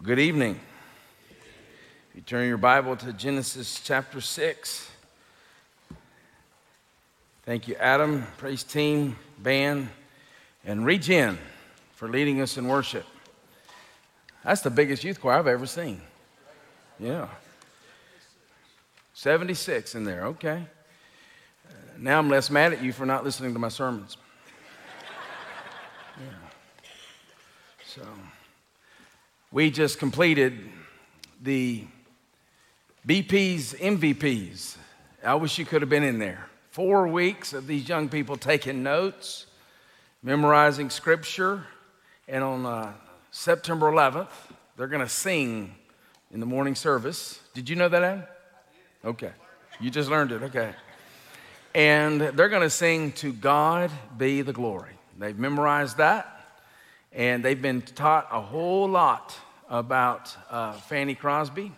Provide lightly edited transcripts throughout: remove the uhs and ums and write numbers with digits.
Well, good evening. If you turn your Bible to Genesis chapter 6. Thank you, Adam, praise team, band, and Regen for leading us in worship. That's the biggest youth choir I've ever seen. Yeah. 76 in there, okay. Now I'm less mad at you for not listening to my sermons. Yeah. So... we just completed the BP's MVPs. I wish you could have been in there. 4 weeks of these young people taking notes, memorizing scripture, and on September 11th, they're going to sing in the morning service. Did you know that, Adam? Okay. You just learned it. Okay. And they're going to sing, "To God Be the Glory." They've memorized that. And they've been taught a whole lot about Fanny Crosby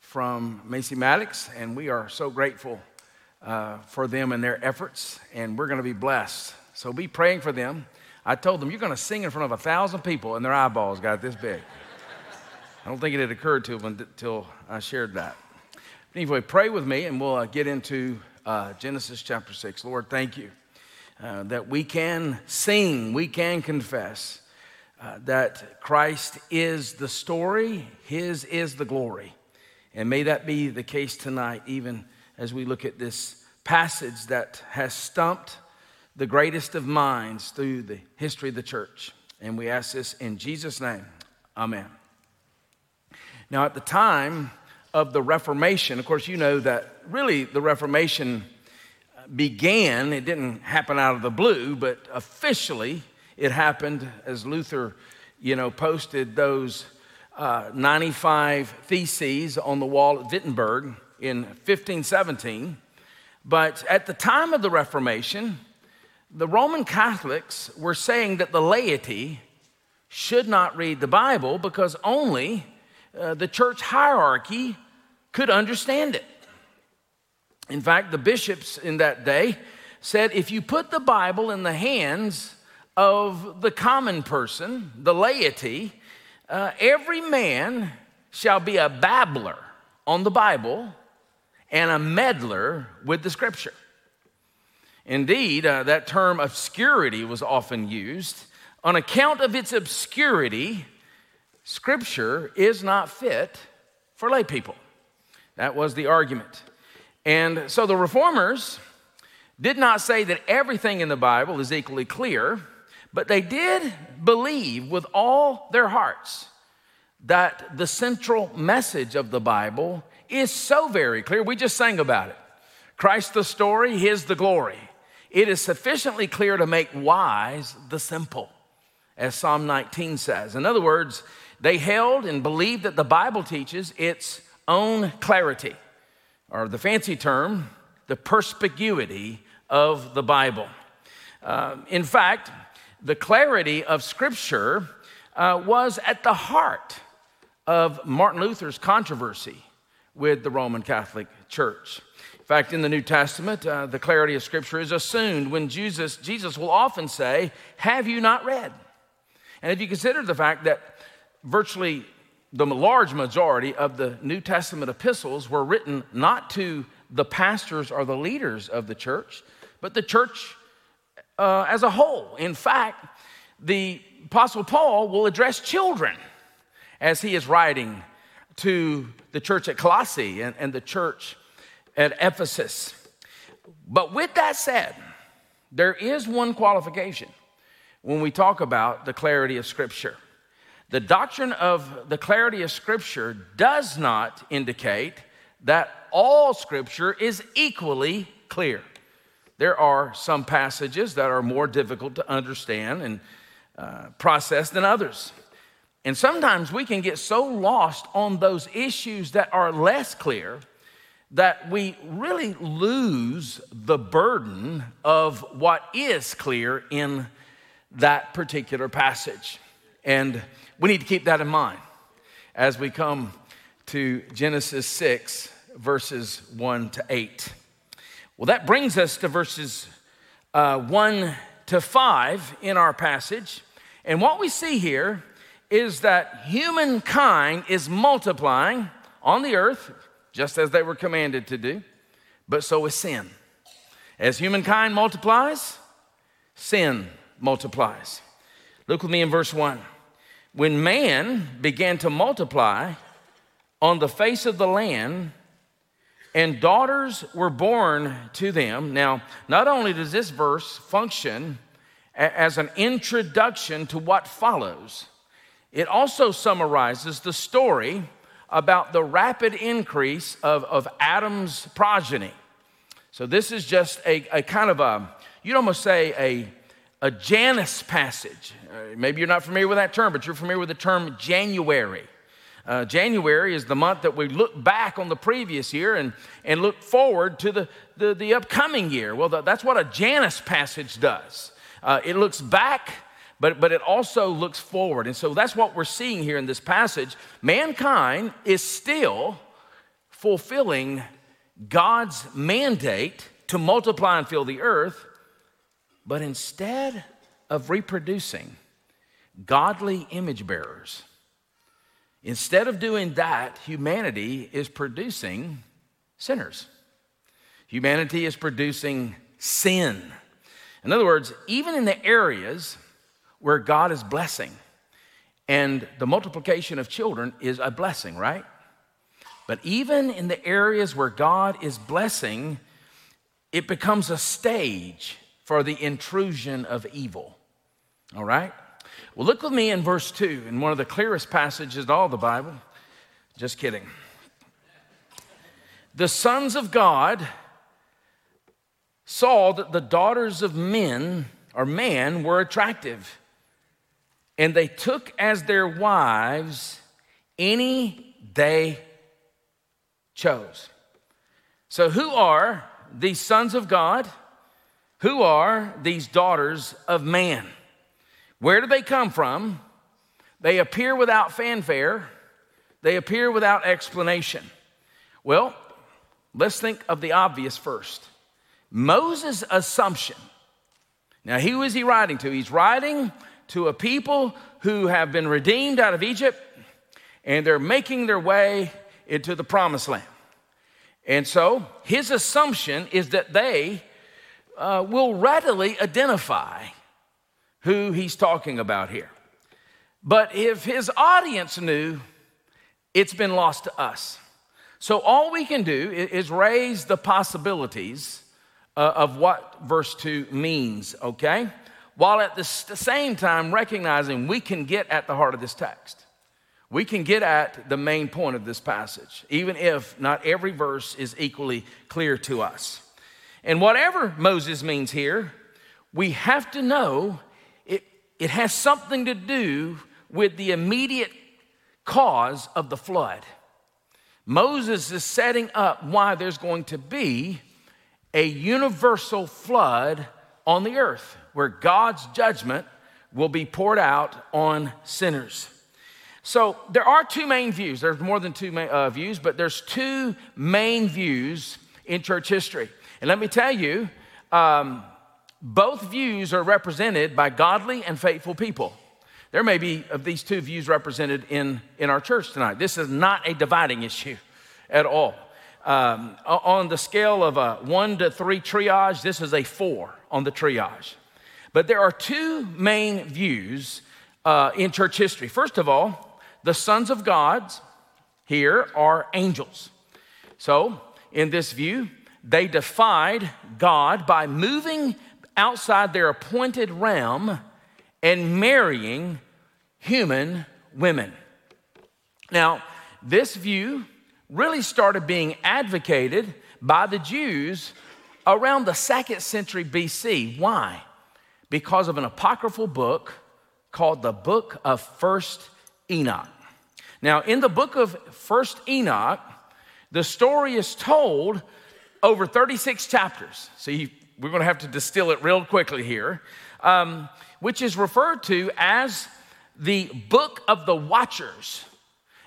from Macy Maddox, and we are so grateful for them and their efforts, and we're going to be blessed. So be praying for them. I told them, you're going to sing in front of 1,000 people, and their eyeballs got this big. I don't think it had occurred to them until I shared that. But anyway, pray with me, and we'll get into Genesis chapter 6. Lord, thank you. That we can sing, we can confess that Christ is the story, His is the glory. And may that be the case tonight, even as we look at this passage that has stumped the greatest of minds through the history of the church. And we ask this in Jesus' name. Amen. Now, at the time of the Reformation, of course, you know that really the Reformation began, it didn't happen out of the blue, but officially it happened as Luther, posted those 95 theses on the wall at Wittenberg in 1517. But at the time of the Reformation, the Roman Catholics were saying that the laity should not read the Bible because only the church hierarchy could understand it. In fact, the bishops in that day said, if you put the Bible in the hands of the common person, the laity, every man shall be a babbler on the Bible and a meddler with the Scripture. Indeed, that term obscurity was often used. On account of its obscurity, Scripture is not fit for lay people. That was the argument. And so the Reformers did not say that everything in the Bible is equally clear, but they did believe with all their hearts that the central message of the Bible is so very clear. We just sang about it. Christ the story, His the glory. It is sufficiently clear to make wise the simple, as Psalm 19 says. In other words, they held and believed that the Bible teaches its own clarity, or the fancy term, the perspicuity of the Bible. In fact, the clarity of Scripture was at the heart of Martin Luther's controversy with the Roman Catholic Church. In fact, in the New Testament, the clarity of Scripture is assumed when Jesus will often say, "Have you not read?" And if you consider the fact that virtually the large majority of the New Testament epistles were written not to the pastors or the leaders of the church, but the church as a whole. In fact, the Apostle Paul will address children as he is writing to the church at Colossae and the church at Ephesus. But with that said, there is one qualification when we talk about the clarity of Scripture. The doctrine of the clarity of Scripture does not indicate that all Scripture is equally clear. There are some passages that are more difficult to understand and process than others. And sometimes we can get so lost on those issues that are less clear that we really lose the burden of what is clear in that particular passage. And we need to keep that in mind as we come to Genesis 6, verses 1 to 8. Well, that brings us to verses 1 to 5 in our passage. And what we see here is that humankind is multiplying on the earth, just as they were commanded to do, but so is sin. As humankind multiplies, sin multiplies. Look with me in verse 1. When man began to multiply on the face of the land, and daughters were born to them. Now, not only does this verse function as an introduction to what follows, it also summarizes the story about the rapid increase of Adam's progeny. So this is just a kind of a, you'd almost say a Janus passage. Maybe you're not familiar with that term, but you're familiar with the term January. January is the month that we look back on the previous year and look forward to the upcoming year. Well, that's what a Janus passage does. It looks back, but it also looks forward. And so that's what we're seeing here in this passage. Mankind is still fulfilling God's mandate to multiply and fill the earth, but instead of reproducing godly image bearers, instead of doing that, humanity is producing sinners. Humanity is producing sin. In other words, even in the areas where God is blessing, and the multiplication of children is a blessing, right? But even in the areas where God is blessing, it becomes a stage for the intrusion of evil, all right? Well, look with me in verse 2, in one of the clearest passages in all the Bible. Just kidding. The sons of God saw that the daughters of men or man were attractive, and they took as their wives any they chose. So who are these sons of God? Who are these daughters of man? Where do they come from? They appear without fanfare. They appear without explanation. Well, let's think of the obvious first. Moses' assumption. Now, who is he writing to? He's writing to a people who have been redeemed out of Egypt, and they're making their way into the promised land. And so his assumption is that they will readily identify who he's talking about here. But if his audience knew, it's been lost to us. So all we can do is raise the possibilities of what verse 2 means, okay? While at the same time recognizing we can get at the heart of this text. We can get at the main point of this passage, even if not every verse is equally clear to us. And whatever Moses means here, we have to know it has something to do with the immediate cause of the flood. Moses is setting up why there's going to be a universal flood on the earth where God's judgment will be poured out on sinners. So there are two main views. There's more than two views, but there's two main views in church history. And let me tell you, both views are represented by godly and faithful people. There may be of these two views represented in our church tonight. This is not a dividing issue at all. On the scale of a 1 to 3 triage, this is a 4 on the triage. But there are two main views in church history. First of all, the sons of God here are angels. So in this view, they defied God by moving outside their appointed realm and marrying human women. Now, this view really started being advocated by the Jews around the 2nd century BC. Why? Because of an apocryphal book called the Book of 1st Enoch. Now, in the Book of 1st Enoch, the story is told over 36 chapters. So we're going to have to distill it real quickly here, which is referred to as the Book of the Watchers.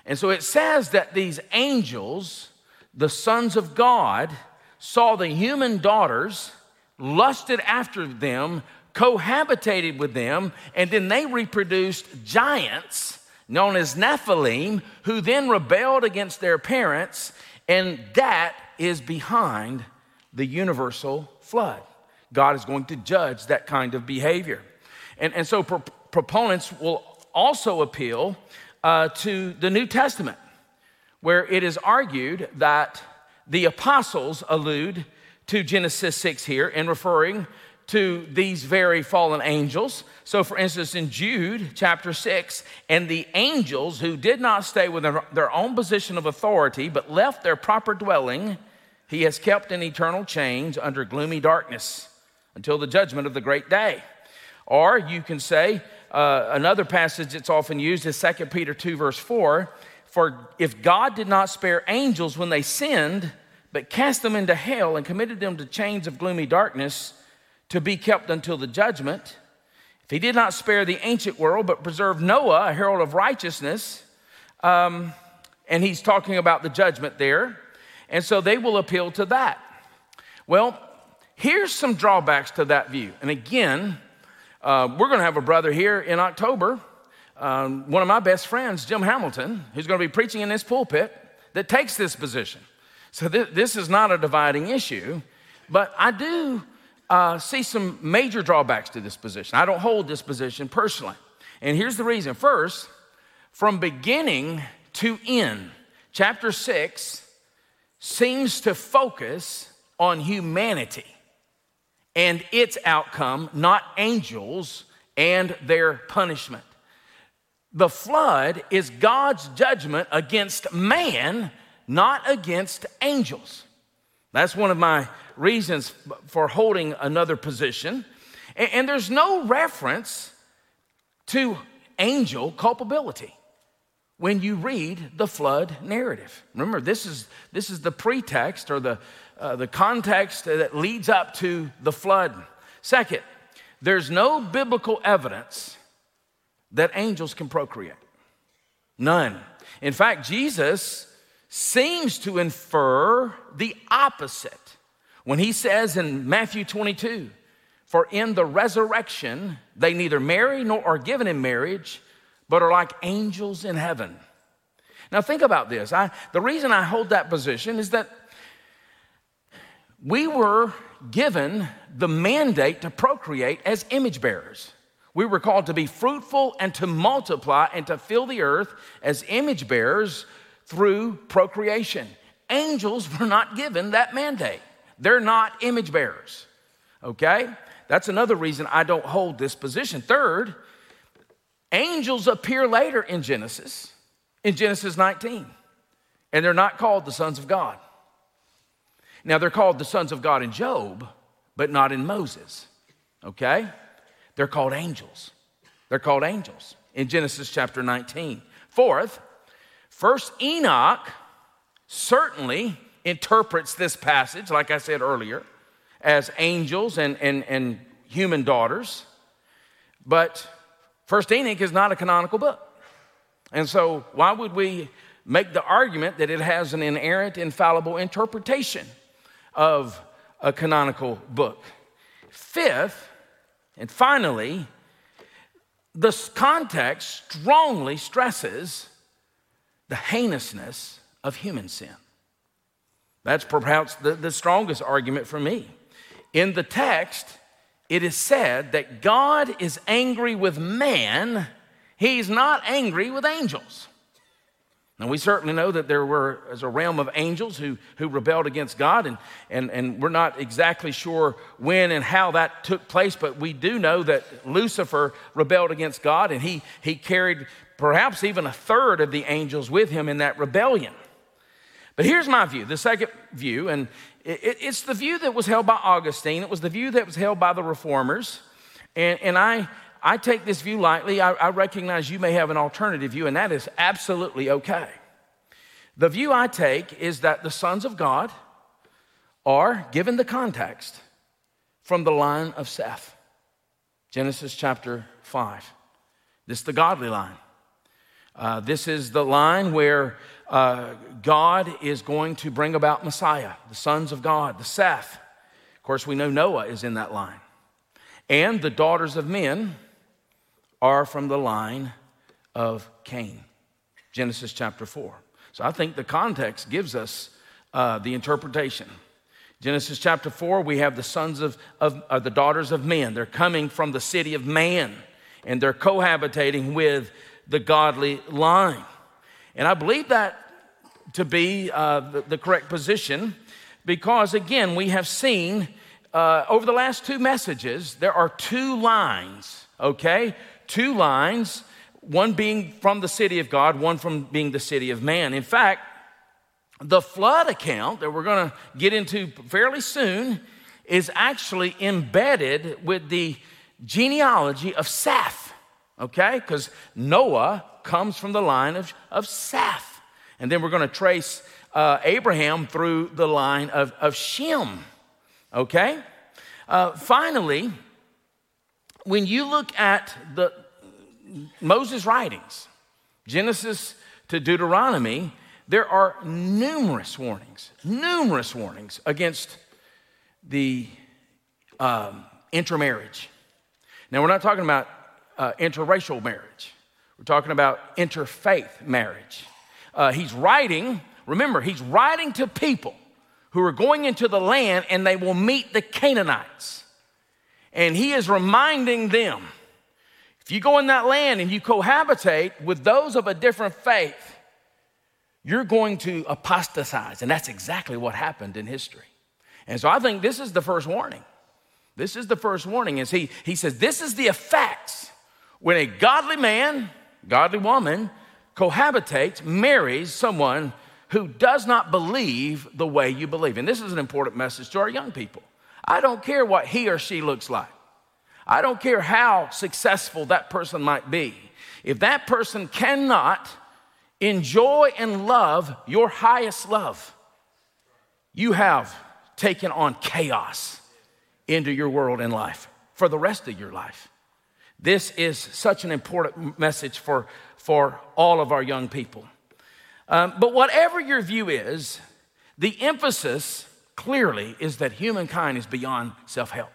And so it says that these angels, the sons of God, saw the human daughters, lusted after them, cohabitated with them, and then they reproduced giants known as Nephilim, who then rebelled against their parents, and that is behind the universal flood. God is going to judge that kind of behavior. And so proponents will also appeal to the New Testament, where it is argued that the apostles allude to Genesis 6 here in referring to these very fallen angels. So for instance, in Jude chapter 6, and the angels who did not stay within their own position of authority, but left their proper dwelling, he has kept in eternal chains under gloomy darkness until the judgment of the great day. Or you can say, another passage that's often used is 2 Peter 2 verse 4, for if God did not spare angels when they sinned, but cast them into hell and committed them to chains of gloomy darkness to be kept until the judgment, if he did not spare the ancient world, but preserved Noah, a herald of righteousness, and he's talking about the judgment there, and so they will appeal to that. Well, here's some drawbacks to that view. And again, we're going to have a brother here in October, one of my best friends, Jim Hamilton, who's going to be preaching in this pulpit, that takes this position. So this is not a dividing issue, but I do see some major drawbacks to this position. I don't hold this position personally. And here's the reason. First, from beginning to end, chapter 6 seems to focus on humanity and its outcome, not angels and their punishment. The flood is God's judgment against man, not against angels. That's one of my reasons for holding another position. And there's no reference to angel culpability when you read the flood narrative. Remember, this is the pretext or the context that leads up to the flood. Second, there's no biblical evidence that angels can procreate. None. In fact, Jesus seems to infer the opposite when he says in Matthew 22, for in the resurrection, they neither marry nor are given in marriage, but are like angels in heaven. Now think about this. The reason I hold that position is that we were given the mandate to procreate as image bearers. We were called to be fruitful and to multiply and to fill the earth as image bearers through procreation. Angels were not given that mandate. They're not image bearers, okay? That's another reason I don't hold this position. Third, angels appear later in Genesis 19, and they're not called the sons of God. Now, they're called the sons of God in Job, but not in Moses, okay? They're called angels. They're called angels in Genesis chapter 19. Fourth, First Enoch certainly interprets this passage, like I said earlier, as angels and human daughters, but First Enoch is not a canonical book. And so why would we make the argument that it has an inerrant, infallible interpretation of a canonical book? Fifth, and finally, this context strongly stresses the heinousness of human sin. That's perhaps the strongest argument for me. In the text, it is said that God is angry with man. He's not angry with angels. Now, we certainly know that there was a realm of angels who rebelled against God, and we're not exactly sure when and how that took place, but we do know that Lucifer rebelled against God, and he carried perhaps even a third of the angels with him in that rebellion. But here's my view, the second view, and it's the view that was held by Augustine. It was the view that was held by the Reformers, and I take this view lightly. I recognize you may have an alternative view, and that is absolutely okay. The view I take is that the sons of God are, given the context, from the line of Seth, Genesis chapter 5. This is the godly line. This is the line where God is going to bring about Messiah, the sons of God, the Seth. Of course, we know Noah is in that line. And the daughters of men are from the line of Cain, Genesis chapter 4. So I think the context gives us the interpretation. Genesis chapter 4, we have the sons of the daughters of men. They're coming from the city of man, and they're cohabitating with the godly line. And I believe that to be the correct position because, again, we have seen over the last two messages, there are two lines, okay? Two lines, one being from the city of God, one from being the city of man. In fact, the flood account that we're going to get into fairly soon is actually embedded with the genealogy of Seth, okay? Because Noah comes from the line of Seth. And then we're going to trace Abraham through the line of Shem, okay? Finally, when you look at the Moses' writings, Genesis to Deuteronomy, there are numerous warnings against the intermarriage. Now, we're not talking about interracial marriage. We're talking about interfaith marriage. He's writing, remember, he's writing to people who are going into the land and they will meet the Canaanites. And he is reminding them, if you go in that land and you cohabitate with those of a different faith, you're going to apostatize. And that's exactly what happened in history. And so I think this is the first warning. This is the first warning. As he says, this is the effects when a godly man, godly woman, cohabitates, marries someone who does not believe the way you believe. And this is an important message to our young people. I don't care what he or she looks like. I don't care how successful that person might be. If that person cannot enjoy and love your highest love, you have taken on chaos into your world and life for the rest of your life. This is such an important message for all of our young people. But whatever your view is, the emphasis clearly is that humankind is beyond self-help.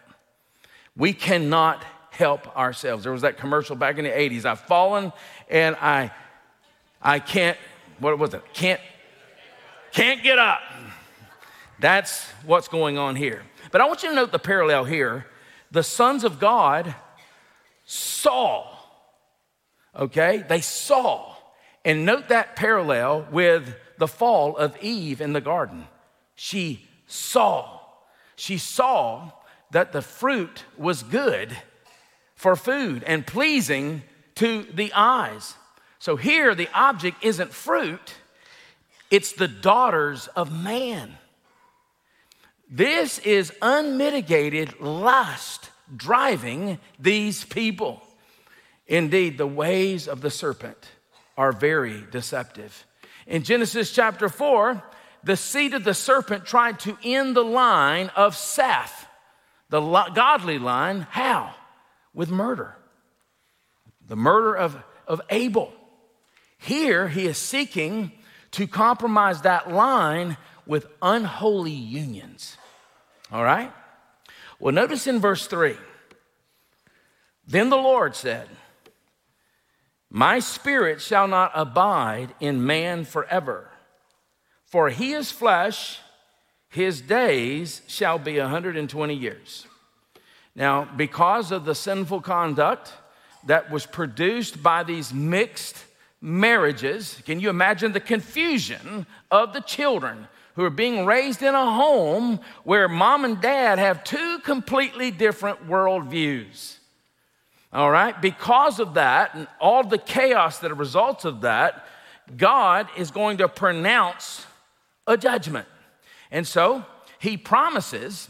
We cannot help ourselves. There was that commercial back in the 80s. I've fallen and I can't, what was it? Can't get up. That's what's going on here. But I want you to note the parallel here. The sons of God saw, okay? They saw. And note that parallel with the fall of Eve in the garden. She saw that the fruit was good for food and pleasing to the eyes. So here, the object isn't fruit, it's the daughters of man. This is unmitigated lust driving these people. Indeed, the ways of the serpent are very deceptive. In Genesis chapter 4, the seed of the serpent tried to end the line of Seth, the godly line. How? With murder. The murder of Abel. Here, he is seeking to compromise that line with unholy unions, all right? Well, notice in verse 3, then the Lord said, my spirit shall not abide in man forever, for he is flesh, his days shall be 120 years. Now, because of the sinful conduct that was produced by these mixed marriages, can you imagine the confusion of the children who are being raised in a home where mom and dad have two completely different worldviews? All right, because of that and all the chaos that results of that, God is going to pronounce a judgment. And so he promises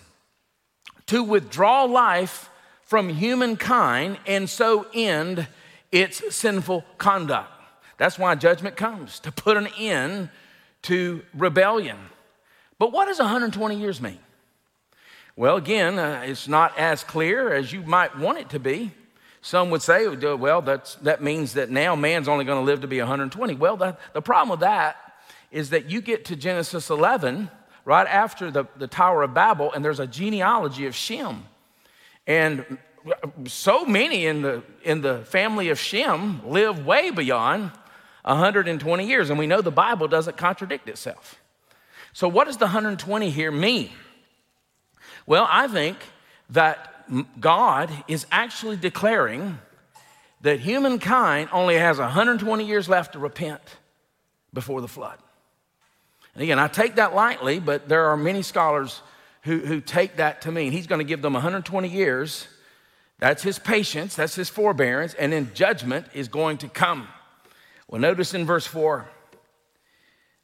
to withdraw life from humankind and so end its sinful conduct. That's why judgment comes, to put an end to rebellion. But what does 120 years mean? Well, again, it's not as clear as you might want it to be. Some would say, well, that means that now man's only going to live to be 120. Well, the problem with that is that you get to Genesis 11, right after the Tower of Babel, and there's a genealogy of Shem. And so many in the family of Shem live way beyond 120 years, and we know the Bible doesn't contradict itself. So what does the 120 here mean? Well, I think that God is actually declaring that humankind only has 120 years left to repent before the flood. And again, I take that lightly, but there are many scholars who take that to mean he's going to give them 120 years. That's his patience, that's his forbearance, and then judgment is going to come. Well, notice in verse 4,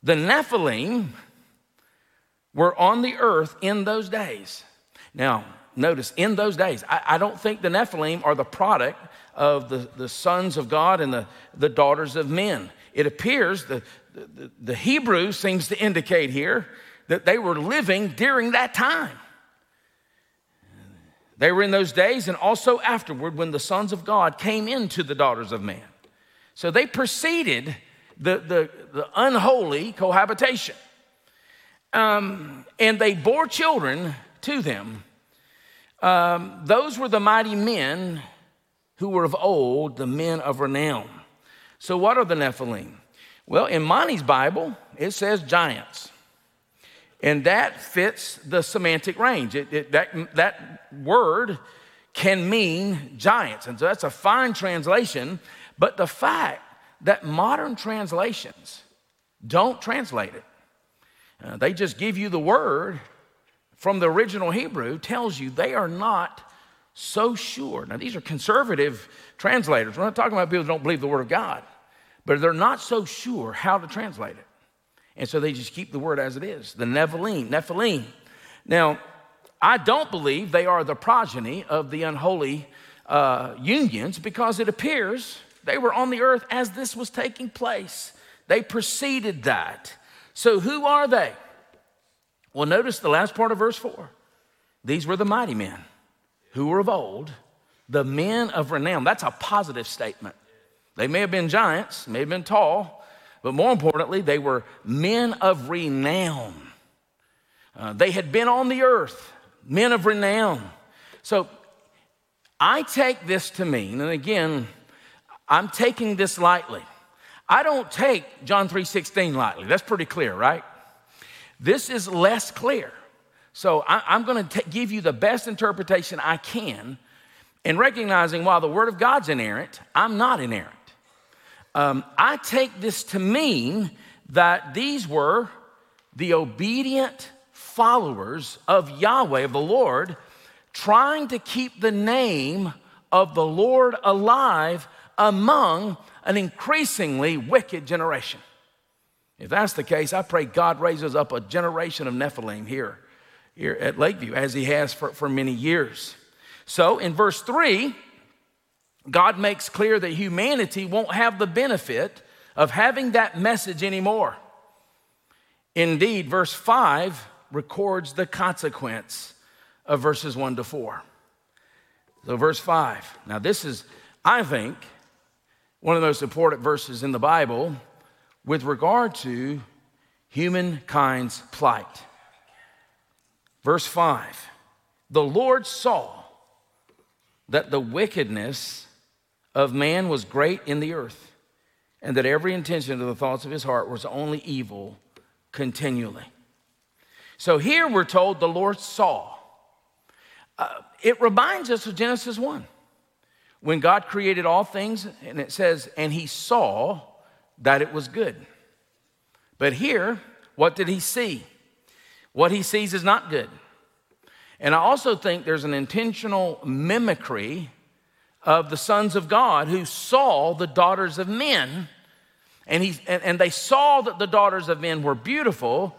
the Nephilim were on the earth in those days. Now, notice, in those days, I don't think the Nephilim are the product of the sons of God and the daughters of men. It appears the Hebrew seems to indicate here that they were living during that time. They were in those days and also afterward when the sons of God came into the daughters of man. So they preceded the unholy cohabitation. And they bore children to them. Those were the mighty men who were of old, the men of renown. So what are the Nephilim? Well, in Monty's Bible, it says giants. And that fits the semantic range. That word can mean giants. And so that's a fine translation. But the fact that modern translations don't translate it, they just give you the word from the original Hebrew, tells you they are not so sure. Now, these are conservative translators. We're not talking about people who don't believe the word of God, but they're not so sure how to translate it. And so they just keep the word as it is, the Nephilim. Now, I don't believe they are the progeny of the unholy unions because it appears they were on the earth as this was taking place. They preceded that. So who are they? Well, notice the last part of verse 4. These were the mighty men who were of old, the men of renown. That's a positive statement. They may have been giants, may have been tall, but more importantly, they were men of renown. They had been on the earth, men of renown. So I take this to mean, and again, I'm taking this lightly. I don't take John 3:16 lightly. That's pretty clear, right? This is less clear. So I'm going to give you the best interpretation I can, and recognizing while the Word of God's inerrant, I'm not inerrant. I take this to mean that these were the obedient followers of Yahweh, of the Lord, trying to keep the name of the Lord alive among an increasingly wicked generation. If that's the case, I pray God raises up a generation of Nephilim here at Lakeview, as he has for many years. So in verse 3, God makes clear that humanity won't have the benefit of having that message anymore. Indeed, verse 5 records the consequence of verses 1 to 4. So verse 5. Now this is, I think, one of the most important verses in the Bible with regard to humankind's plight. Verse 5, the Lord saw that the wickedness of man was great in the earth, and that every intention of the thoughts of his heart was only evil continually. So here we're told the Lord saw. It reminds us of Genesis 1, when God created all things, and it says, and he saw that it was good. But here, what did he see? What he sees is not good. And I also think there's an intentional mimicry of the sons of God who saw the daughters of men, and they saw that the daughters of men were beautiful,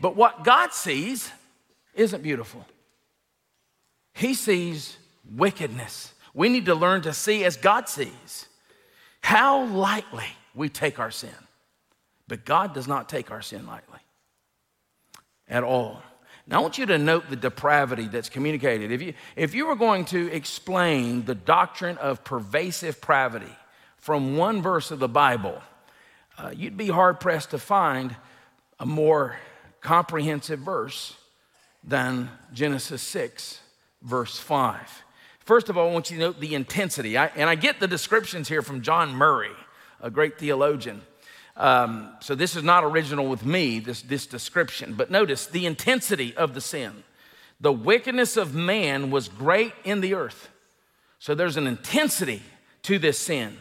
but what God sees isn't beautiful. He sees wickedness. We need to learn to see as God sees. How lightly we take our sin. But God does not take our sin lightly at all. Now, I want you to note the depravity that's communicated. If you were going to explain the doctrine of pervasive pravity from one verse of the Bible, you'd be hard-pressed to find a more comprehensive verse than Genesis 6, verse 5. First of all, I want you to note the intensity. And I get the descriptions here from John Murray, a great theologian. So this is not original with me, this description. But notice the intensity of the sin. The wickedness of man was great in the earth. So there's an intensity to this sin.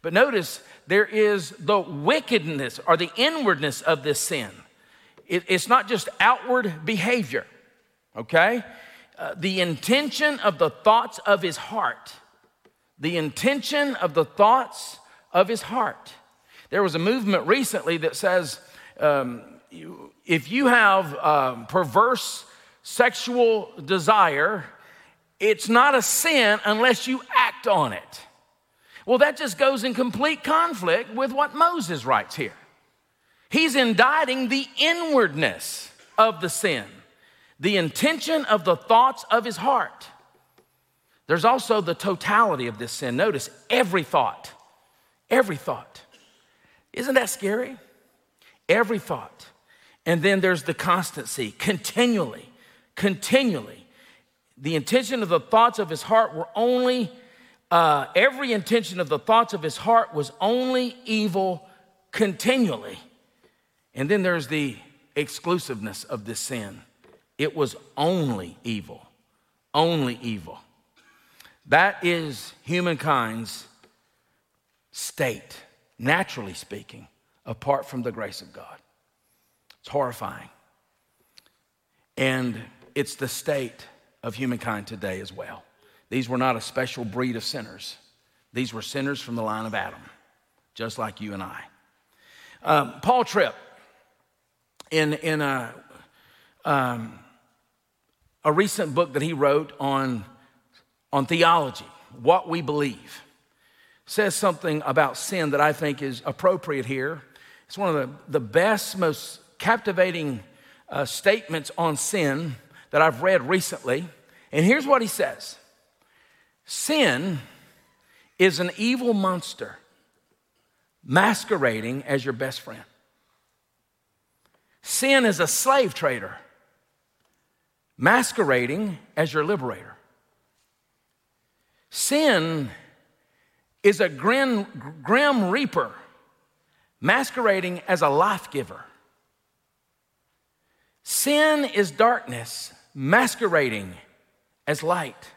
But notice there is the wickedness or the inwardness of this sin. It's not just outward behavior, okay? The intention of the thoughts of his heart. The intention of the thoughts of his heart. There was a movement recently that says if you have perverse sexual desire, it's not a sin unless you act on it. Well, that just goes in complete conflict with what Moses writes here. He's indicting the inwardness of the sin, the intention of the thoughts of his heart. There's also the totality of this sin. Notice every thought, every thought. Isn't that scary? Every thought. And then there's the constancy, continually, continually. The intention of the thoughts of his heart were only every intention of the thoughts of his heart was only evil continually. And then there's the exclusiveness of this sin. It was only evil, only evil. That is humankind's state, naturally speaking, apart from the grace of God. It's horrifying. And it's the state of humankind today as well. These were not a special breed of sinners. These were sinners from the line of Adam, just like you and I. Paul Tripp, in a recent book that he wrote on theology, What We Believe, says something about sin that I think is appropriate here. It's one of the best, most captivating statements on sin that I've read recently. And here's what he says. Sin is an evil monster masquerading as your best friend. Sin is a slave trader masquerading as your liberator. Sin is a grim reaper masquerading as a life giver. Sin is darkness masquerading as light.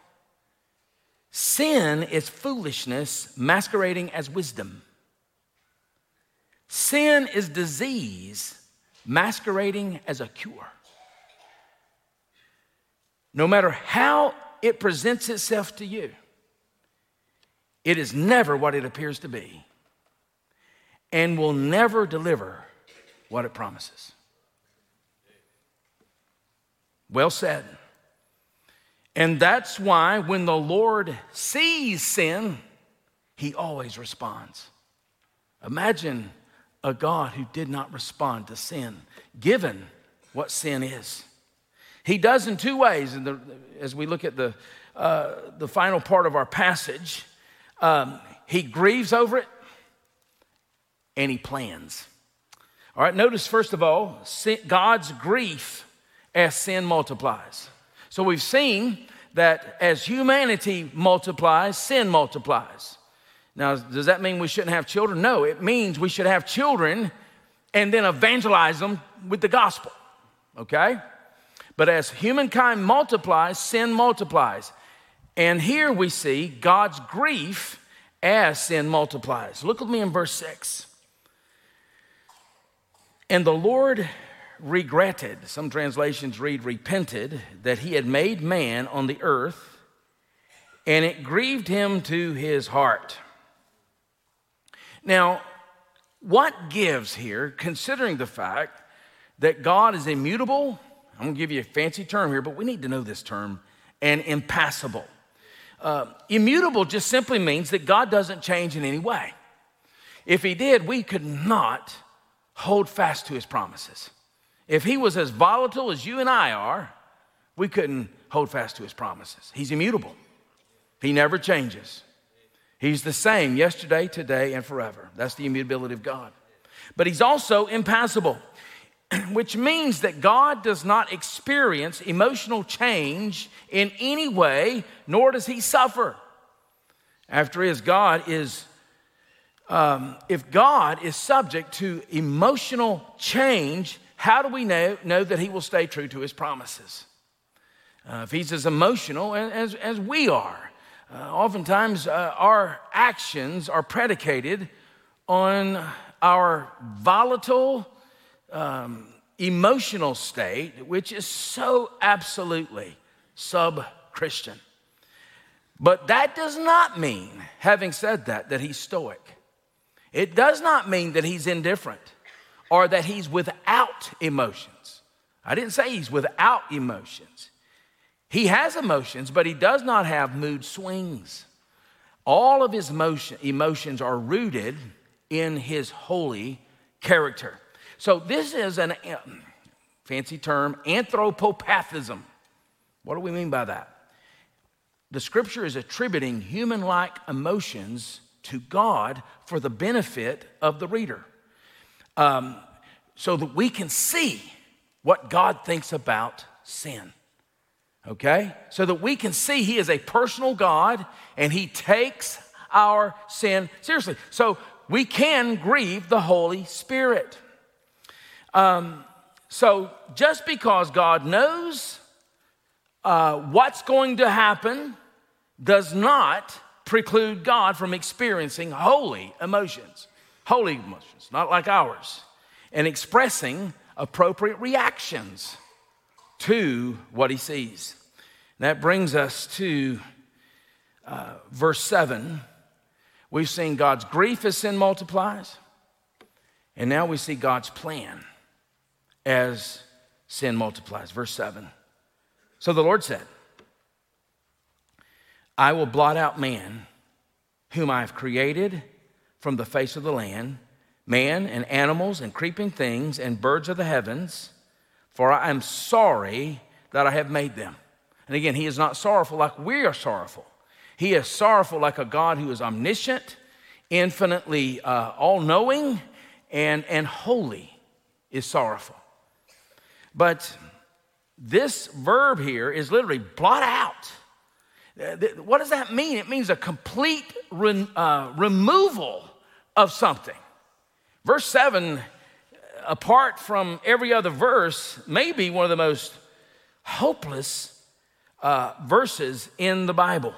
Sin is foolishness masquerading as wisdom. Sin is disease masquerading as a cure. No matter how it presents itself to you, it is never what it appears to be and will never deliver what it promises. Well said. And that's why when the Lord sees sin, he always responds. Imagine a God who did not respond to sin, given what sin is. He does in two ways. And as we look at the final part of our passage, he grieves over it and he plans. All right, notice first of all, God's grief as sin multiplies. So we've seen that as humanity multiplies, sin multiplies. Now, does that mean we shouldn't have children? No, it means we should have children and then evangelize them with the gospel, okay? But as humankind multiplies, sin multiplies. And here we see God's grief as sin multiplies. Look with me in verse 6. And the Lord regretted, some translations read repented, that he had made man on the earth, and it grieved him to his heart. Now, what gives here, considering the fact that God is immutable? I'm going to give you a fancy term here, but we need to know this term, and impassible. Immutable just simply means that God doesn't change in any way. If he did, we could not hold fast to his promises. If he was as volatile as you and I are, we couldn't hold fast to his promises. He's immutable. He never changes. He's the same yesterday, today, and forever. That's the immutability of God. But he's also impassible. which means that God does not experience emotional change in any way, nor does he suffer. After his God is, if God is subject to emotional change, how do we know that he will stay true to his promises? If he's as emotional as we are, oftentimes our actions are predicated on our volatile emotional state, which is so absolutely sub-Christian. But that does not mean, having said that, that he's stoic. It does not mean that he's indifferent or that he's without emotions. I didn't say he's without emotions. He has emotions, but he does not have mood swings. All of his emotions are rooted in his holy character. So this is a fancy term, anthropopathism. What do we mean by that? The scripture is attributing human-like emotions to God for the benefit of the reader, so that we can see what God thinks about sin, okay? So that we can see he is a personal God and he takes our sin seriously. So we can grieve the Holy Spirit. So just because God knows what's going to happen does not preclude God from experiencing holy emotions, not like ours, and expressing appropriate reactions to what he sees. And that brings us to verse 7. We've seen God's grief as sin multiplies, and now we see God's plan as sin multiplies. Verse 7. So the Lord said, I will blot out man, whom I have created from the face of the land, man and animals and creeping things and birds of the heavens, for I am sorry that I have made them. And again, he is not sorrowful like we are sorrowful. He is sorrowful like a God who is omniscient, infinitely all-knowing, and holy is sorrowful. But this verb here is literally blot out. What does that mean? It means a complete removal of something. Verse 7, apart from every other verse, may be one of the most hopeless verses in the Bible.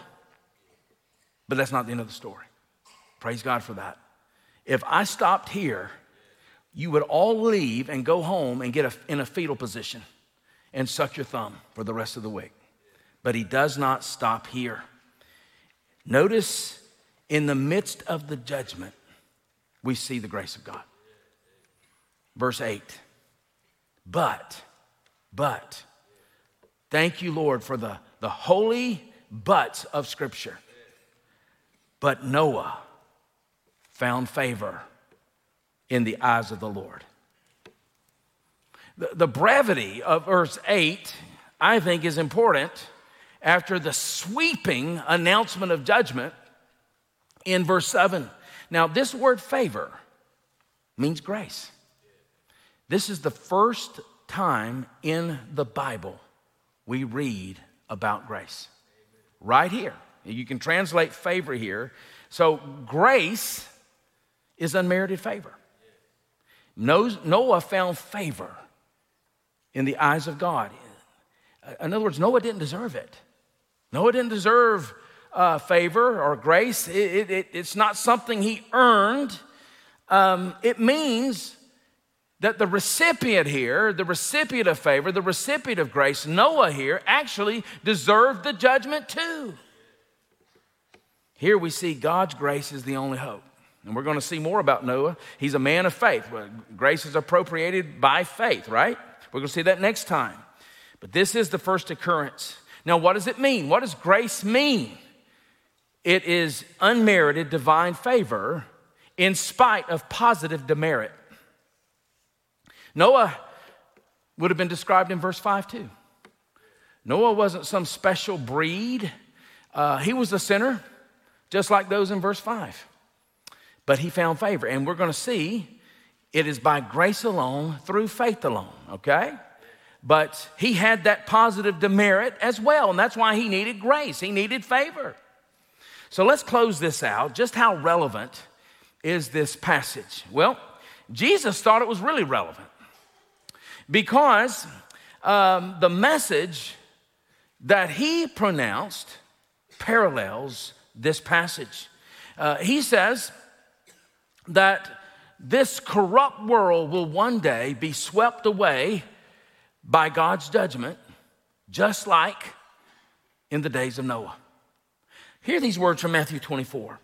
But that's not the end of the story. Praise God for that. If I stopped here, you would all leave and go home and get in a fetal position and suck your thumb for the rest of the week. But he does not stop here. Notice, in the midst of the judgment, we see the grace of God. Verse 8, but, thank you, Lord, for the holy buts of Scripture. But Noah found favor in the eyes of the Lord. The brevity of verse 8, I think, is important after the sweeping announcement of judgment in verse 7. Now, this word favor means grace. This is the first time in the Bible we read about grace. Right here. You can translate favor here. So grace is unmerited favor. Noah found favor in the eyes of God. In other words, Noah didn't deserve it. Noah didn't deserve favor or grace. It's not something he earned. It means that the recipient here, the recipient of favor, the recipient of grace, Noah here, actually deserved the judgment too. Here we see God's grace is the only hope. And we're going to see more about Noah. He's a man of faith. Grace is appropriated by faith, right? We're going to see that next time. But this is the first occurrence. Now, what does it mean? What does grace mean? It is unmerited divine favor in spite of positive demerit. Noah would have been described in verse 5 too. Noah wasn't some special breed. He was a sinner, just like those in verse 5. But he found favor. And we're going to see It is by grace alone, through faith alone, okay? But he had that positive demerit as well, and that's why he needed grace. He needed favor. So let's close this out. Just how relevant is this passage? Well, Jesus thought it was really relevant because the message that he pronounced parallels this passage. He says that this corrupt world will one day be swept away by God's judgment, just like in the days of Noah. Hear these words from Matthew 24.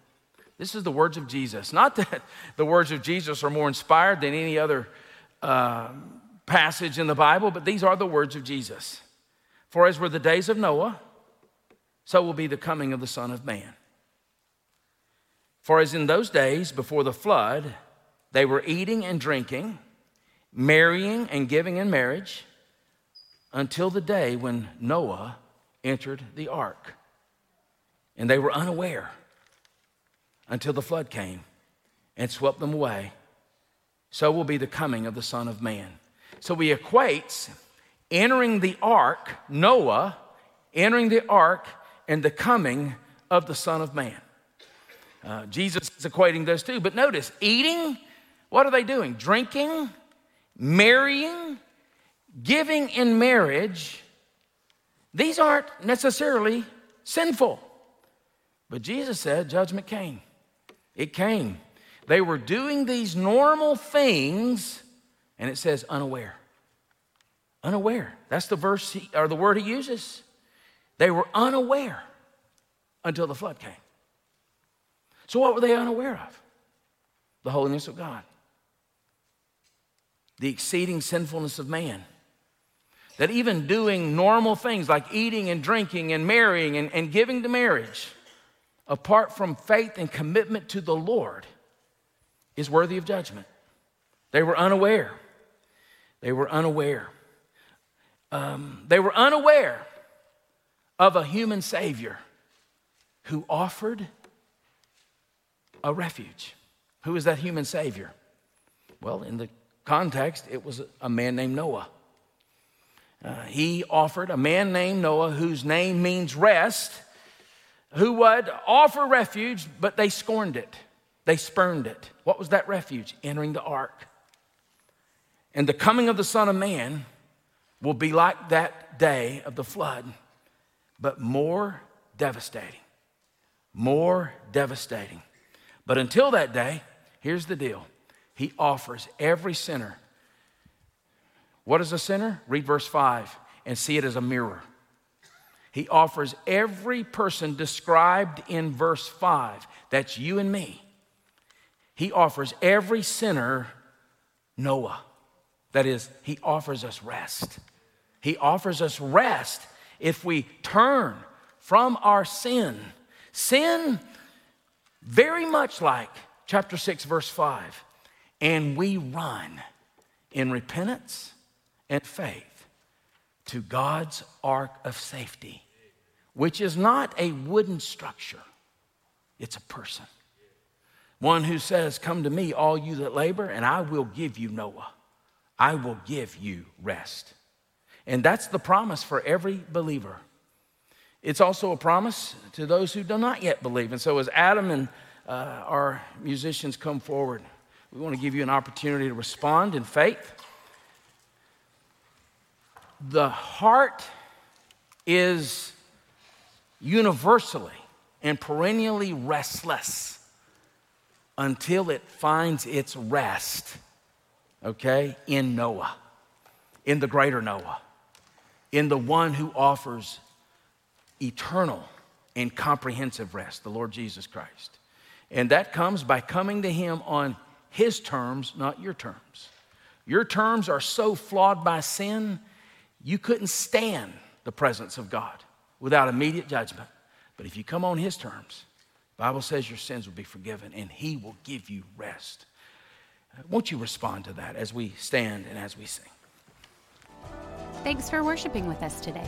This is the words of Jesus. Not that the words of Jesus are more inspired than any other passage in the Bible, but these are the words of Jesus. For as were the days of Noah, so will be the coming of the Son of Man. For as in those days before the flood, they were eating and drinking, marrying and giving in marriage, until the day when Noah entered the ark. And they were unaware until the flood came and swept them away. So will be the coming of the Son of Man. So he equates entering the ark, Noah, entering the ark, and the coming of the Son of Man. Jesus is equating those two. But notice, eating, what are they doing? Drinking, marrying, giving in marriage. These aren't necessarily sinful. But Jesus said judgment came. It came. They were doing these normal things, and it says unaware. Unaware. That's the verse or the word he uses. They were unaware until the flood came. So what were they unaware of? The holiness of God. The exceeding sinfulness of man. That even doing normal things like eating and drinking and marrying and giving to marriage, apart from faith and commitment to the Lord, is worthy of judgment. They were unaware. They were unaware. They were unaware of a human Savior who offered a refuge. Who is that human Savior? Well, in the context, it was a man named Noah. He offered a man named Noah whose name means rest, who would offer refuge, but they scorned it. They spurned it. What was that refuge? Entering the ark. And the coming of the Son of Man will be like that day of the flood, but more devastating. More devastating. But until that day, here's the deal. He offers every sinner. What is a sinner? Read verse 5 and see it as a mirror. He offers every person described in verse 5. That's you and me. He offers every sinner Noah. That is, he offers us rest. He offers us rest if we turn from our sin. Sin, very much like chapter 6, verse 5. And we run in repentance and faith to God's ark of safety, which is not a wooden structure. It's a person. One who says, come to me, all you that labor, and I will give you Noah. I will give you rest. And that's the promise for every believer. It's also a promise to those who do not yet believe. And so as Adam and our musicians come forward, we want to give you an opportunity to respond in faith. The heart is universally and perennially restless until it finds its rest, okay, in Noah, in the greater Noah, in the one who offers eternal and comprehensive rest, the Lord Jesus Christ. And that comes by coming to him on his terms, not your terms. Your terms are so flawed by sin, you couldn't stand the presence of God without immediate judgment. But if you come on his terms, the Bible says your sins will be forgiven and he will give you rest. Won't you respond to that as we stand and as we sing? Thanks for worshiping with us today.